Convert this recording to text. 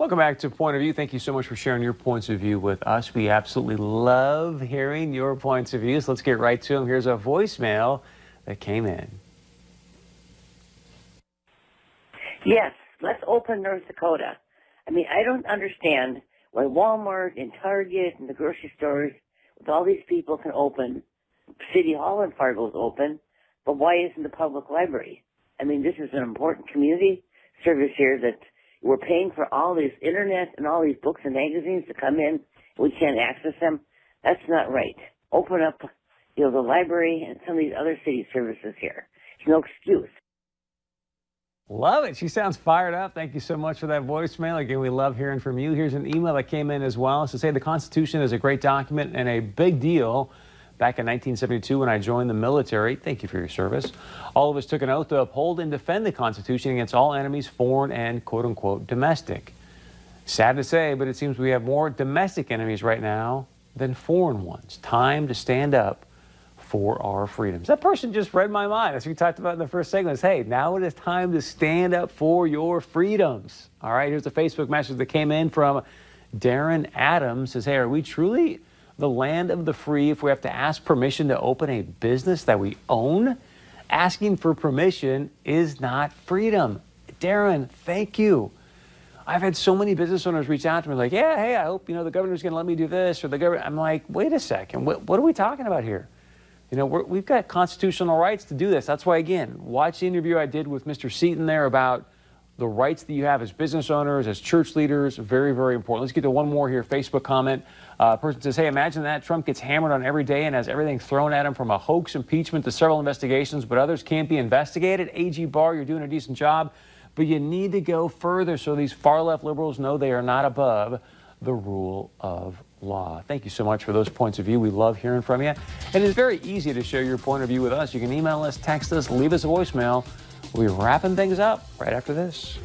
Welcome back to Point of View. Thank you so much for sharing your points of view with us. We absolutely love hearing your points of view. So let's get right to them. Here's a voicemail that came in. Yes, let's open North Dakota. I mean, I don't understand why Walmart and Target and the grocery stores with all these people can open. City Hall in Fargo is open, but why isn't the public library? I mean, this is an important community service here that we're paying for all this internet and all these books and magazines to come in. We can't access them. That's not right. Open up, you know, the library and some of these other city services here. It's no excuse. Love it. She sounds fired up. Thank you so much for that voicemail. Again, we love hearing from you. Here's an email that came in as well. So say the Constitution is a great document and a big deal. Back in 1972, when I joined the military, thank you for your service, all of us took an oath to uphold and defend the Constitution against all enemies, foreign and quote-unquote domestic. Sad to say, but it seems we have more domestic enemies right now than foreign ones. Time to stand up for our freedoms. That person just read my mind, as we talked about in the first segment. It's, hey, now it is time to stand up for your freedoms. All right, here's a Facebook message that came in from Darren Adams. Says, hey, are we truly the land of the free if we have to ask permission to open a business that we own? Asking for permission is not freedom. Darren, thank you. I've had so many business owners reach out to me like, yeah, hey, I hope, you know, the governor's going to let me do this or the government. I'm like, wait a second. What are we talking about here? You know, we've got constitutional rights to do this. That's why, again, watch the interview I did with Mr. Seaton there about the rights that you have as business owners, as church leaders. Very, very important. Let's get to one more here. Facebook comment. Person says, hey, imagine that. Trump gets hammered on every day and has everything thrown at him, from a hoax impeachment to several investigations, but others can't be investigated. AG Barr, you're doing a decent job, but you need to go further so these far-left liberals know they are not above the rule of law. Thank you so much for those points of view. We love hearing from you. And it's very easy to share your point of view with us. You can email us, text us, leave us a voicemail. We'll be wrapping things up right after this.